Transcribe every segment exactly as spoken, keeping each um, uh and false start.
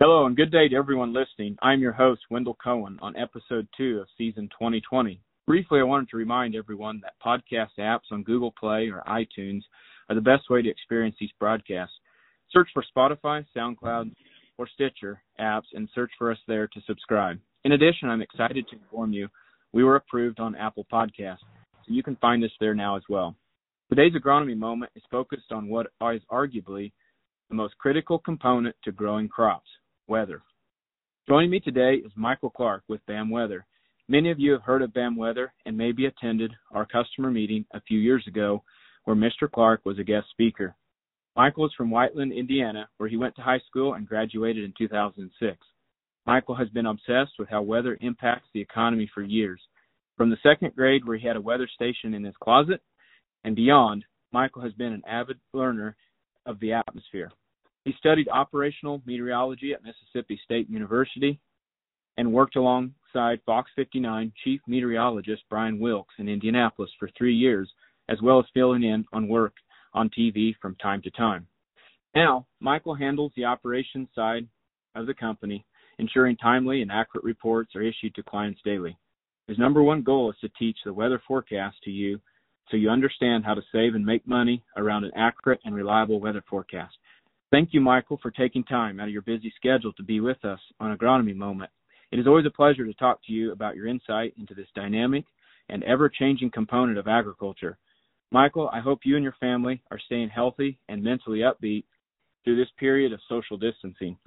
Hello and good day to everyone listening. I'm your host, Wendell Cohen, on episode two of season twenty twenty. Briefly, I wanted to remind everyone that podcast apps on Google Play or iTunes are the best way to experience these broadcasts. Search for Spotify, SoundCloud, or Stitcher apps and search for us there to subscribe. In addition, I'm excited to inform you we were approved on Apple Podcasts, so you can find us there now as well. Today's agronomy moment is focused on what is arguably the most critical component to growing crops: weather. Joining me today is Michael Clark with BAM Weather. Many of you have heard of BAM Weather and maybe attended our customer meeting a few years ago where Mister Clark was a guest speaker. Michael is from Whiteland, Indiana, where he went to high school and graduated in two thousand six. Michael has been obsessed with how weather impacts the economy for years. From the second grade, where he had a weather station in his closet, and beyond, Michael has been an avid learner of the atmosphere. He studied operational meteorology at Mississippi State University and worked alongside Fox fifty-nine chief meteorologist Brian Wilkes in Indianapolis for three years, as well as filling in on work on T V from time to time. Now, Michael handles the operations side of the company, ensuring timely and accurate reports are issued to clients daily. His number one goal is to teach the weather forecast to you so you understand how to save and make money around an accurate and reliable weather forecast. Thank you, Michael, for taking time out of your busy schedule to be with us on Agronomy Moment. It is always a pleasure to talk to you about your insight into this dynamic and ever-changing component of agriculture. Michael, I hope you and your family are staying healthy and mentally upbeat through this period of social distancing.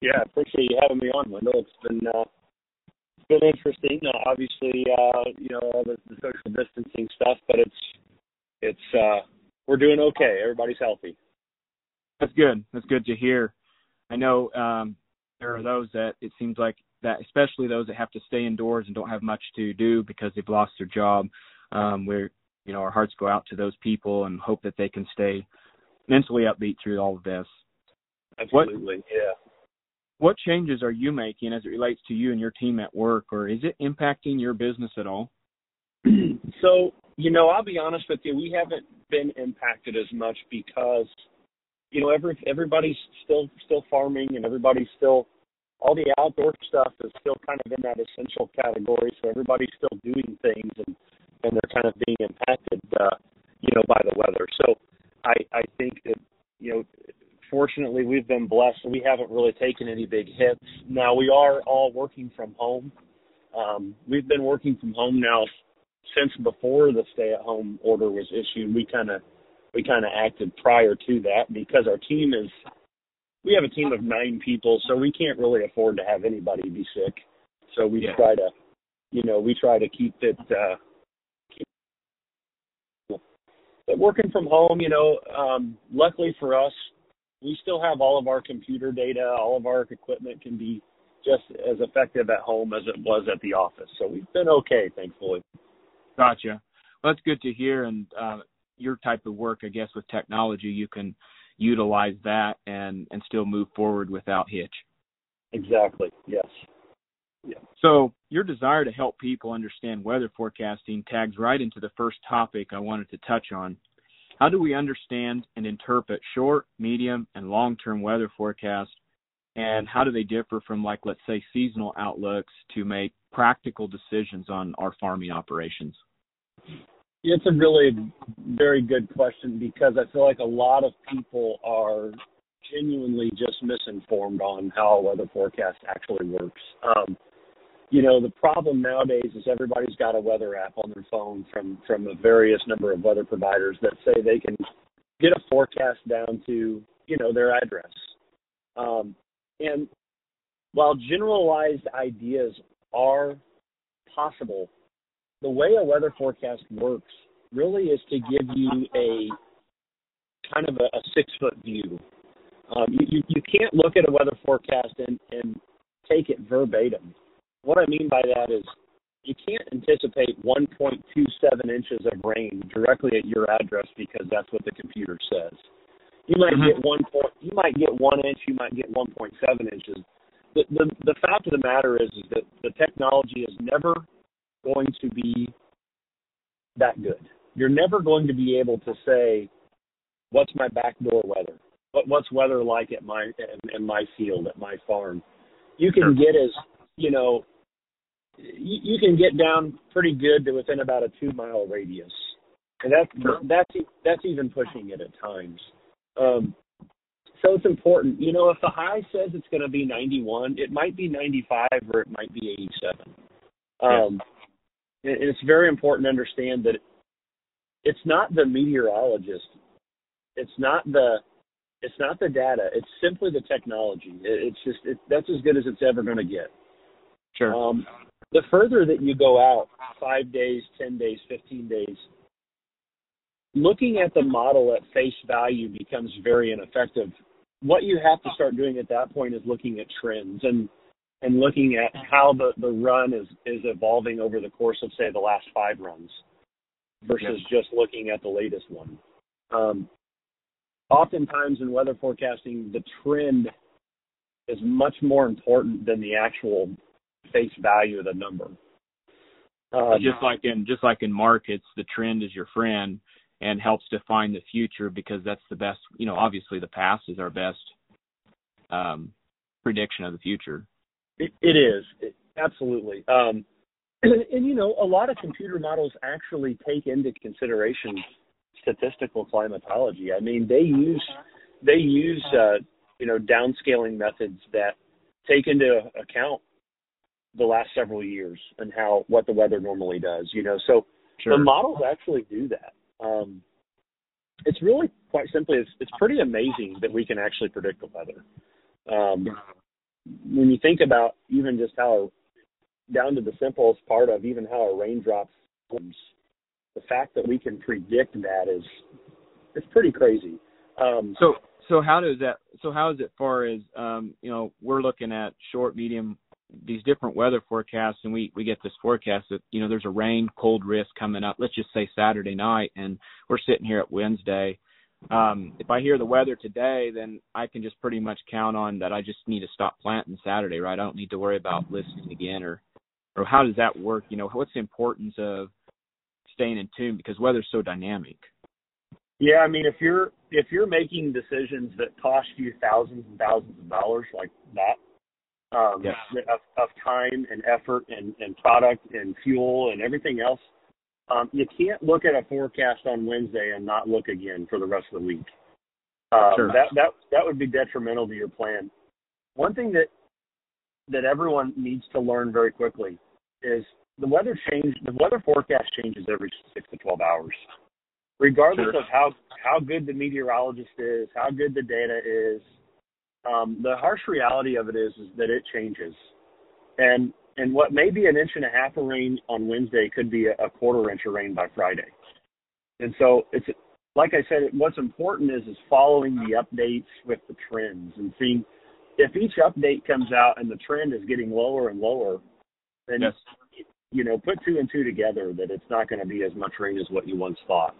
Yeah, I appreciate you having me on, Wendell. It's been uh, it's been interesting. Uh, obviously, uh, you know, all the, the social distancing stuff, but it's it's uh, we're doing okay. Everybody's healthy. That's good. That's good to hear. I know um, there are those that it seems like that, especially those that have to stay indoors and don't have much to do because they've lost their job. Um, where, you know, our hearts go out to those people and hope that they can stay mentally upbeat through all of this. Absolutely. What, yeah. What changes are you making as it relates to you and your team at work, or is it impacting your business at all? So, you know, I'll be honest with you, we haven't been impacted as much because you know, every, everybody's still still farming, and everybody's still, all the outdoor stuff is still kind of in that essential category. So everybody's still doing things, and, and they're kind of being impacted, uh, you know, by the weather. So I, I think that, you know, fortunately we've been blessed. We haven't really taken any big hits. Now we are all working from home. Um, we've been working from home now since before the stay-at-home order was issued. We kind of We kind of acted prior to that because our team is, we have a team of nine people, so we can't really afford to have anybody be sick. So we yeah. try to, you know, we try to keep it, uh, keep it. But working from home, you know, um, luckily for us, we still have all of our computer data. All of our equipment can be just as effective at home as it was at the office. So we've been okay, thankfully. Gotcha. Well, that's good to hear. And, uh, your type of work, I guess, with technology, you can utilize that and, and still move forward without hitch. Exactly. Yes. Yeah. So your desire to help people understand weather forecasting tags right into the first topic I wanted to touch on. How do we understand and interpret short, medium, and long-term weather forecasts, and how do they differ from, like, let's say, seasonal outlooks to make practical decisions on our farming operations? It's a really very good question because I feel like a lot of people are genuinely just misinformed on how a weather forecast actually works. Um, you know, the problem nowadays is everybody's got a weather app on their phone from, from a various number of weather providers that say they can get a forecast down to, you know, their address. Um, and while generalized ideas are possible, the way a weather forecast works really is to give you a kind of a, a six-foot view. Um, you, you can't look at a weather forecast and, and take it verbatim. What I mean by that is you can't anticipate one point two seven inches of rain directly at your address because that's what the computer says. You might mm-hmm. get one point, you might get one inch, you might get one point seven inches. The, the, the fact of the matter is, is that the technology is never going to be that good. You're never going to be able to say, what's my backdoor weather? what, what's weather like at my in, in my field, at my farm. You can get as you know, you, you can get down pretty good to within about a two mile radius, and that's that's that's even pushing it at times. Um, so it's important, you know, if the high says it's going to be ninety-one, it might be ninety-five or it might be eighty-seven. Um, yeah. And it's very important to understand that it's not the meteorologist, it's not the It's not the data. It's simply the technology. It's just it, that's as good as it's ever going to get. Sure. Um, the further that you go out, five days, ten days, fifteen days, looking at the model at face value becomes very ineffective. What you have to start doing at that point is looking at trends and and looking at how the, the run is, is evolving over the course of, say, the last five runs versus yeah. just looking at the latest one. Um, Oftentimes in weather forecasting, the trend is much more important than the actual face value of the number. Um, just like in just like in markets, the trend is your friend and helps define the future because that's the best. You know, obviously the past is our best um, prediction of the future. It, it is it, absolutely, um, and, and you know, a lot of computer models actually take into consideration statistical climatology. I mean, they use they use uh, you know downscaling methods that take into account the last several years and how what the weather normally does. You know, so sure. the models actually do that. Um, it's really quite simply it's, it's pretty amazing that we can actually predict the weather. Um, when you think about even just how down to the simplest part of even how a raindrop forms. The fact that we can predict that is it's pretty crazy. Um, so so how does that so how is it far as um, you know, we're looking at short, medium, these different weather forecasts, and we, we get this forecast that, you know, there's a rain cold risk coming up, let's just say Saturday night, and we're sitting here at Wednesday. Um, if I hear the weather today, then I can just pretty much count on that I just need to stop planting Saturday, right? I don't need to worry about listening again or or how does that work? You know, what's the importance of staying in tune because weather's so dynamic? Yeah, I mean, if you're if you're making decisions that cost you thousands and thousands of dollars like that, um, yeah. of, of time and effort and, and product and fuel and everything else, um, you can't look at a forecast on Wednesday and not look again for the rest of the week. Um, sure. That that that would be detrimental to your plan. One thing that that everyone needs to learn very quickly is The weather change. The weather forecast changes every six to twelve hours, regardless sure. of how, how good the meteorologist is, how good the data is. Um, the harsh reality of it is, is that it changes, and and what may be an inch and a half of rain on Wednesday could be a, a quarter inch of rain by Friday. And so it's like I said, what's important is is following the updates with the trends and seeing if each update comes out and the trend is getting lower and lower, then. Yes. You know, put two and two together that it's not going to be as much rain as what you once thought.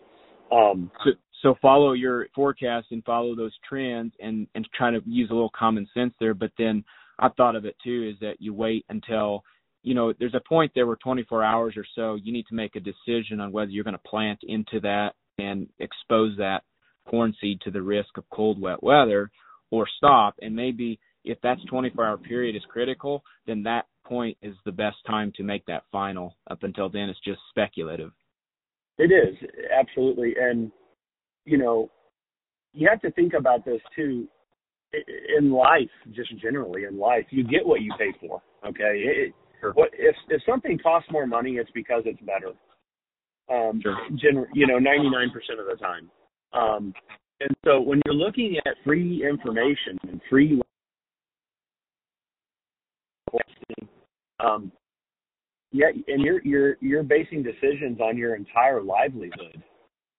Um, so, so follow your forecast and follow those trends and, and try to use a little common sense there. But then I thought of it, too, is that you wait until, you know, there's a point there where twenty-four hours or so you need to make a decision on whether you're going to plant into that and expose that corn seed to the risk of cold, wet weather or stop. And maybe if that twenty-four hour period is critical, then that point is the best time to make that final. Up until then, it's just speculative. It is, absolutely. And, you know, you have to think about this, too, in life, just generally in life. You get what you pay for, okay? It, sure. what, if, if something costs more money, it's because it's better, um, sure. gener- you know, ninety-nine percent of the time. Um, and so when you're looking at free information and free Um, yeah, and you're you're you're basing decisions on your entire livelihood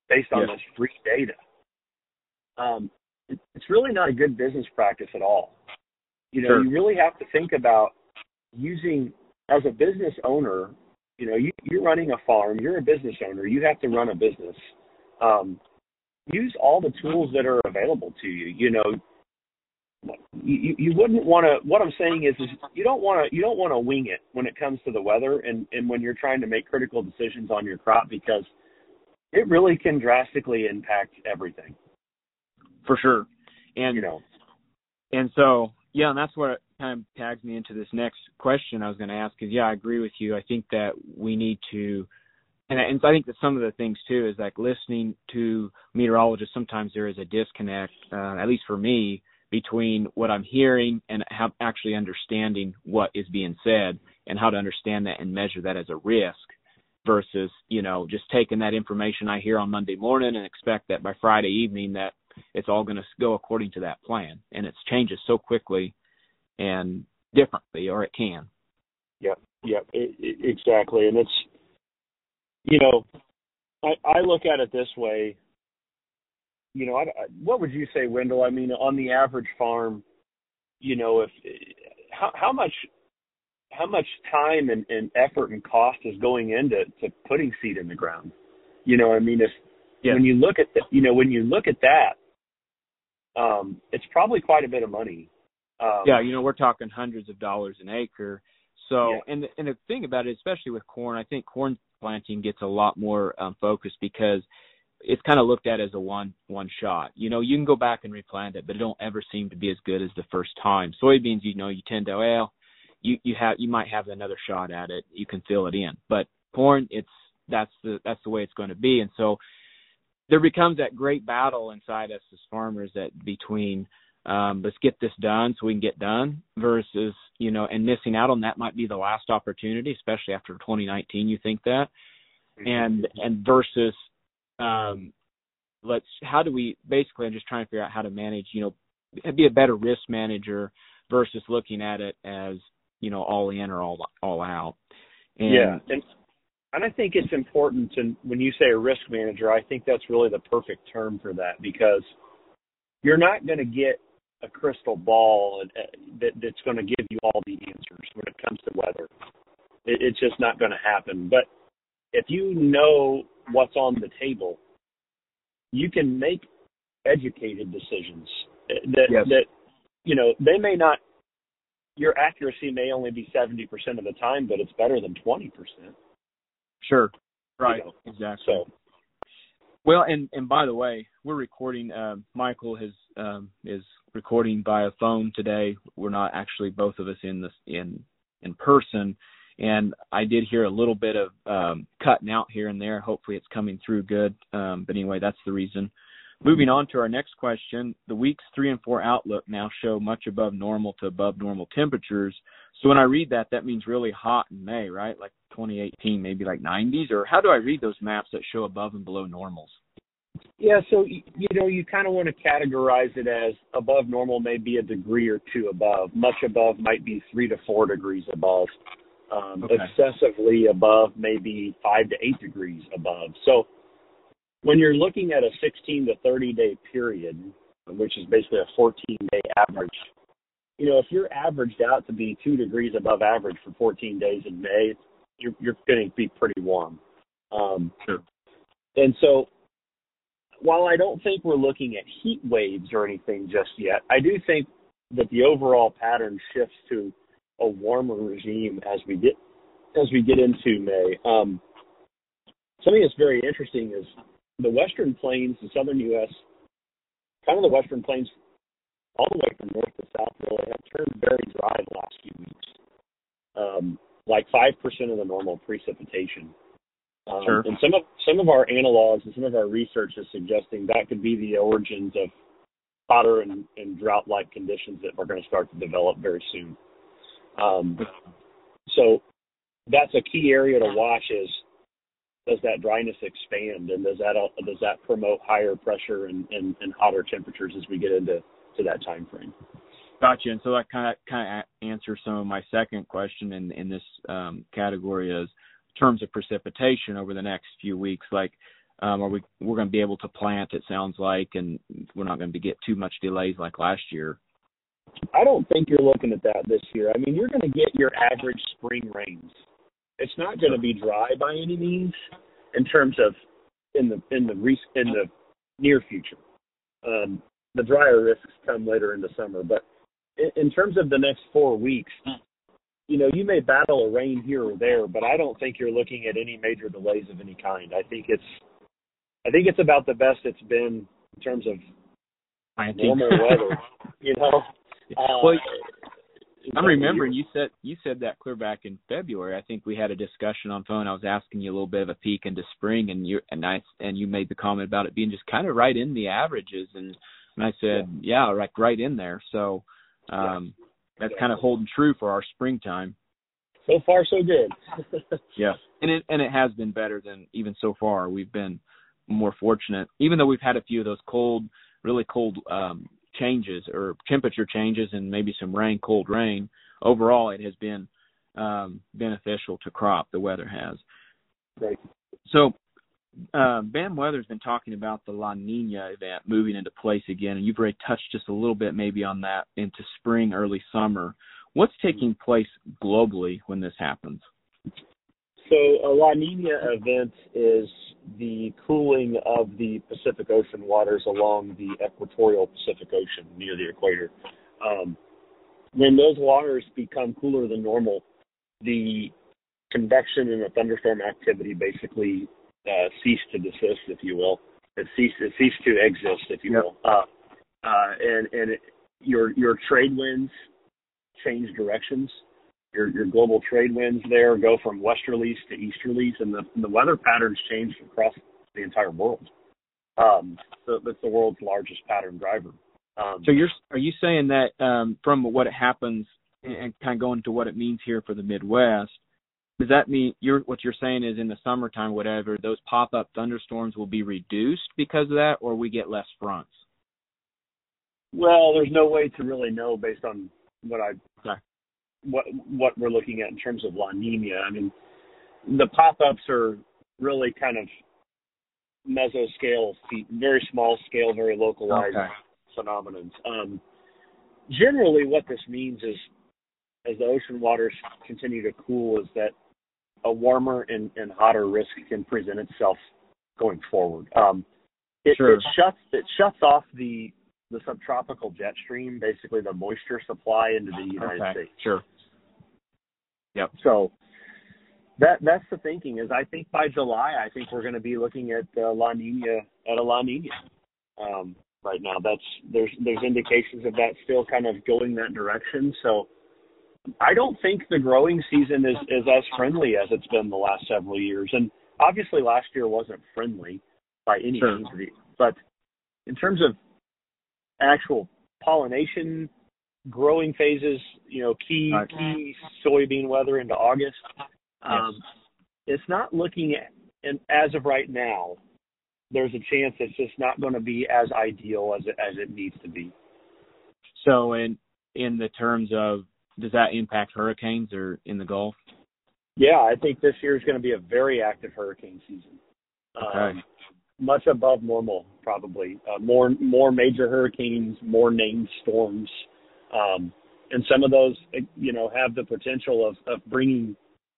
based on yes. this free data. Um, it, it's really not a good business practice at all. You know, sure. you really have to think about using as a business owner. You know, you, you're running a farm. You're a business owner. You have to run a business. Um, use all the tools that are available to you. You know. You, you wouldn't want to. What I'm saying is, is you don't want to. You don't want to wing it when it comes to the weather, and, and when you're trying to make critical decisions on your crop, because it really can drastically impact everything. For sure, And, you know. And so, yeah, and that's what kind of tags me into this next question I was going to ask is, yeah, I agree with you. I think that we need to, and, and I think that some of the things too is like listening to meteorologists, sometimes there is a disconnect, uh, at least for me, between what I'm hearing and how actually understanding what is being said and how to understand that and measure that as a risk versus, you know, just taking that information I hear on Monday morning and expect that by Friday evening that it's all going to go according to that plan. And it changes so quickly and differently, or it can. Yep. Yep. It, it, exactly. And it's, you know, I, I look at it this way. You know, I, what would you say, Wendell? I mean, on the average farm, you know, if how, how much how much time and, and effort and cost is going into to putting seed in the ground? You know, I mean, if yes. when you look at the, you know, when you look at that, um, it's probably quite a bit of money. Um, yeah, you know, we're talking hundreds of dollars an acre. So, yeah. and the, and the thing about it, especially with corn, I think corn planting gets a lot more um, focused because it's kind of looked at as a one one shot. You know, you can go back and replant it, but it don't ever seem to be as good as the first time. Soybeans, you know, you tend to, well, you, you have you might have another shot at it. You can fill it in. But corn, it's that's the that's the way it's going to be. And so there becomes that great battle inside us as farmers that between um, let's get this done so we can get done versus, you know, and missing out on that might be the last opportunity, especially after twenty nineteen, you think that. And and versus Um, let's, how do we, basically I'm just trying to figure out how to manage, you know, be a better risk manager versus looking at it as, you know, all in or all, all out. And, yeah. And, and I think it's important to, when you say a risk manager, I think that's really the perfect term for that because you're not going to get a crystal ball that, that's going to give you all the answers when it comes to weather. It, it's just not going to happen. But if you know what's on the table, you can make educated decisions that, yes. that, you know, they may not, your accuracy may only be seventy percent of the time, but it's better than twenty percent. Sure. Right. You know? Exactly. So, well, and, and by the way, we're recording, um, Michael has, um, is recording by a phone today. We're not actually both of us in this, in, in person. And I did hear a little bit of um, cutting out here and there. Hopefully it's coming through good. Um, but anyway, that's the reason. Moving on to our next question. The weeks three and four outlook now show much above normal to above normal temperatures. So when I read that, that means really hot in May, right? Like twenty eighteen, maybe like nineties? Or how do I read those maps that show above and below normals? Yeah, so, you know, you kind of want to categorize it as above normal may be a degree or two above. Much above might be three to four degrees above. Um, okay. Excessively above, maybe five to eight degrees above. So when you're looking at a sixteen to thirty day period, which is basically a fourteen day average, you know, if you're averaged out to be two degrees above average for fourteen days in May, you're, you're going to be pretty warm. Um, sure. And so while I don't think we're looking at heat waves or anything just yet, I do think that the overall pattern shifts to a warmer regime as we get as we get into May. Um, something that's very interesting is the Western Plains, the Southern U S, kind of the Western Plains, all the way from north to south, really have turned very dry the last few weeks, um, like five percent of the normal precipitation. Um, sure. And some of some of our analogs and some of our research is suggesting that could be the origins of hotter and, and drought-like conditions that we're going to start to develop very soon. Um, so that's a key area to watch is, does that dryness expand and does that, does that promote higher pressure and, and, and hotter temperatures as we get into to that time frame? Gotcha. And so that kind of, kind of answers some of my second question in, in this um, category is in terms of precipitation over the next few weeks, like um, are we, we're going to be able to plant, it sounds like, and we're not going to get too much delays like last year. I don't think you're looking at that this year. I mean, you're going to get your average spring rains. It's not going to be dry by any means in terms of in the in the in the near future. Um, the drier risks come later in the summer, but in, in terms of the next four weeks, you know, you may battle a rain here or there, but I don't think you're looking at any major delays of any kind. I think it's I think it's about the best it's been in terms of planting. Warmer weather, you know. Uh, well, I'm remembering you said you said that clear back in February. I think we had a discussion on phone. I was asking you a little bit of a peek into spring, and you and I and you made the comment about it being just kind of right in the averages, and and I said, yeah, yeah like right in there. So um, yeah. that's yeah. kind of holding true for our springtime. So far, so good. yeah, and it and it has been better than even so far. We've been more fortunate, even though we've had a few of those cold, really cold um, changes or temperature changes, and maybe some rain, cold rain. Overall, it has been um, beneficial to crop. The weather has. Great. So, uh, BAM Weather's been talking about the La Nina event moving into place again, and you've already touched just a little bit, maybe on that into spring, early summer. What's taking place globally when this happens? So a La Nina event is the cooling of the Pacific Ocean waters along the equatorial Pacific Ocean near the equator. Um, when those waters become cooler than normal, the convection and the thunderstorm activity basically uh, cease to desist, if you will. It ceased, it ceased to exist, if you yep. will. Uh, uh, and and it, your your trade winds change directions. Your, your global trade winds there go from westerlies to easterlies, and the, the weather patterns change across the entire world. Um, so that's the world's largest pattern driver. Um, so you're are you saying that um, from what happens and, and kind of going to what it means here for the Midwest, does that mean you're what you're saying is in the summertime, whatever, those pop-up thunderstorms will be reduced because of that, or we get less fronts? Well, there's no way to really know based on what I. Okay. What what we're looking at in terms of La Nina. I mean, the pop-ups are really kind of mesoscale, very small scale, very localized okay. phenomenons. Um, generally, what this means is, as the ocean waters continue to cool, is that a warmer and, and hotter risk can present itself going forward. Um, it, sure. it shuts it shuts off the the subtropical jet stream, basically the moisture supply into the United okay, States. Sure. Yep. So that that's the thinking is I think by July, I think we're going to be looking at uh, La Nina at a La Nina um, right now. That's there's, there's indications of that still kind of going that direction. So I don't think the growing season is, is as friendly as it's been the last several years. And obviously last year wasn't friendly by any means, sure. but in terms of actual pollination growing phases, you know, key right. key soybean weather into August. Um, yes. It's not looking at, and as of right now, there's a chance it's just not going to be as ideal as it, as it needs to be. So, in in the terms of, does that impact hurricanes or in the Gulf? Yeah, I think this year is going to be a very active hurricane season. Okay. Um, Much above normal, probably. Uh, more more major hurricanes, more named storms. Um, and some of those, you know, have the potential of, of bringing,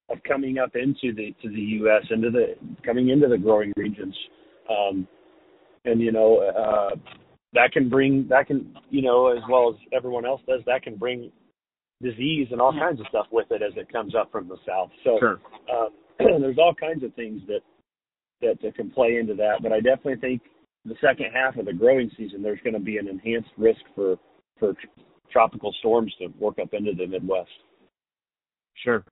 of coming up into the to the U S, into the, coming into the growing regions. Um, and, you know, uh, that can bring, that can, you know, as well as everyone else does, that can bring disease and all kinds of stuff with it as it comes up from the south. So sure. uh, there's all kinds of things that, That, that can play into that, but I definitely think the second half of the growing season there's going to be an enhanced risk for for tr- tropical storms to work up into the Midwest. Sure,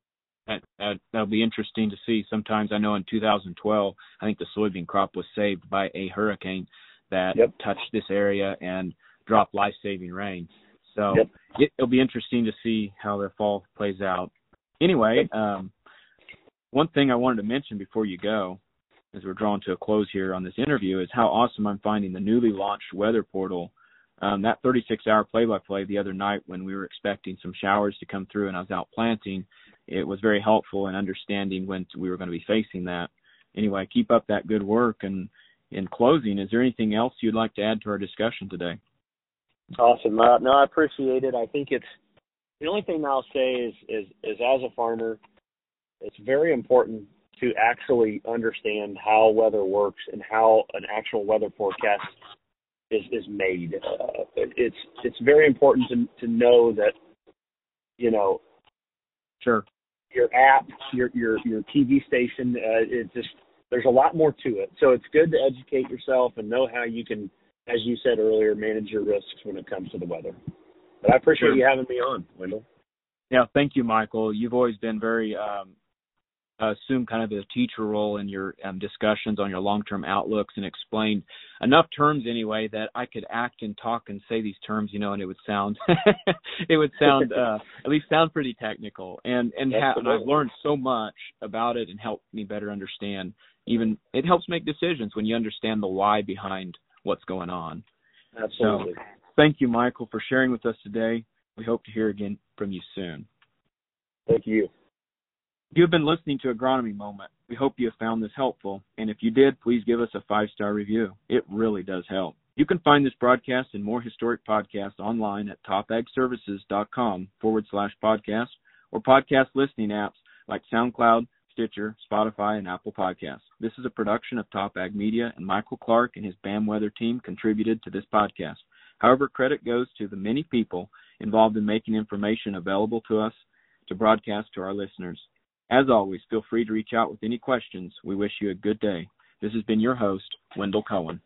that, that that'll be interesting to see. Sometimes I know in two thousand twelve, I think the soybean crop was saved by a hurricane that yep. touched this area and dropped life-saving rain. So yep. it, it'll be interesting to see how the fall plays out. Anyway, yep. um, one thing I wanted to mention before you go, as we're drawing to a close here on this interview, is how awesome I'm finding the newly launched weather portal. Um, that thirty-six hour play-by-play the other night when we were expecting some showers to come through and I was out planting, it was very helpful in understanding when we were going to be facing that. Anyway, keep up that good work. And in closing, is there anything else you'd like to add to our discussion today? Awesome. Uh, no, I appreciate it. I think it's the only thing I'll say is, is, is as a farmer, it's very important to actually understand how weather works and how an actual weather forecast is, is made. Uh, it's it's very important to, to know that, you know, sure, your app, your your your T V station. Uh, it just there's a lot more to it. So it's good to educate yourself and know how you can as you said earlier, manage your risks when it comes to the weather. But I appreciate sure. you having me on, Wendell. Yeah, thank you, Michael. You've always been very um, assumed kind of a teacher role in your um, discussions on your long-term outlooks, and explained enough terms anyway that I could act and talk and say these terms, you know, and it would sound it would sound uh, at least sound pretty technical. And and, ha- and I've learned so much about it and helped me better understand. Even it helps make decisions when you understand the why behind what's going on. Absolutely. So, thank you, Michael, for sharing with us today. We hope to hear again from you soon. Thank you. You've been listening to Agronomy Moment. We hope you have found this helpful, and if you did, please give us a five-star review. It really does help. You can find this broadcast and more historic podcasts online at topagservices.com forward slash podcast or podcast listening apps like SoundCloud, Stitcher, Spotify, and Apple Podcasts. This is a production of Top Ag Media, and Michael Clark and his BAM Weather team contributed to this podcast. However, credit goes to the many people involved in making information available to us to broadcast to our listeners. As always, feel free to reach out with any questions. We wish you a good day. This has been your host, Wendell Cohen.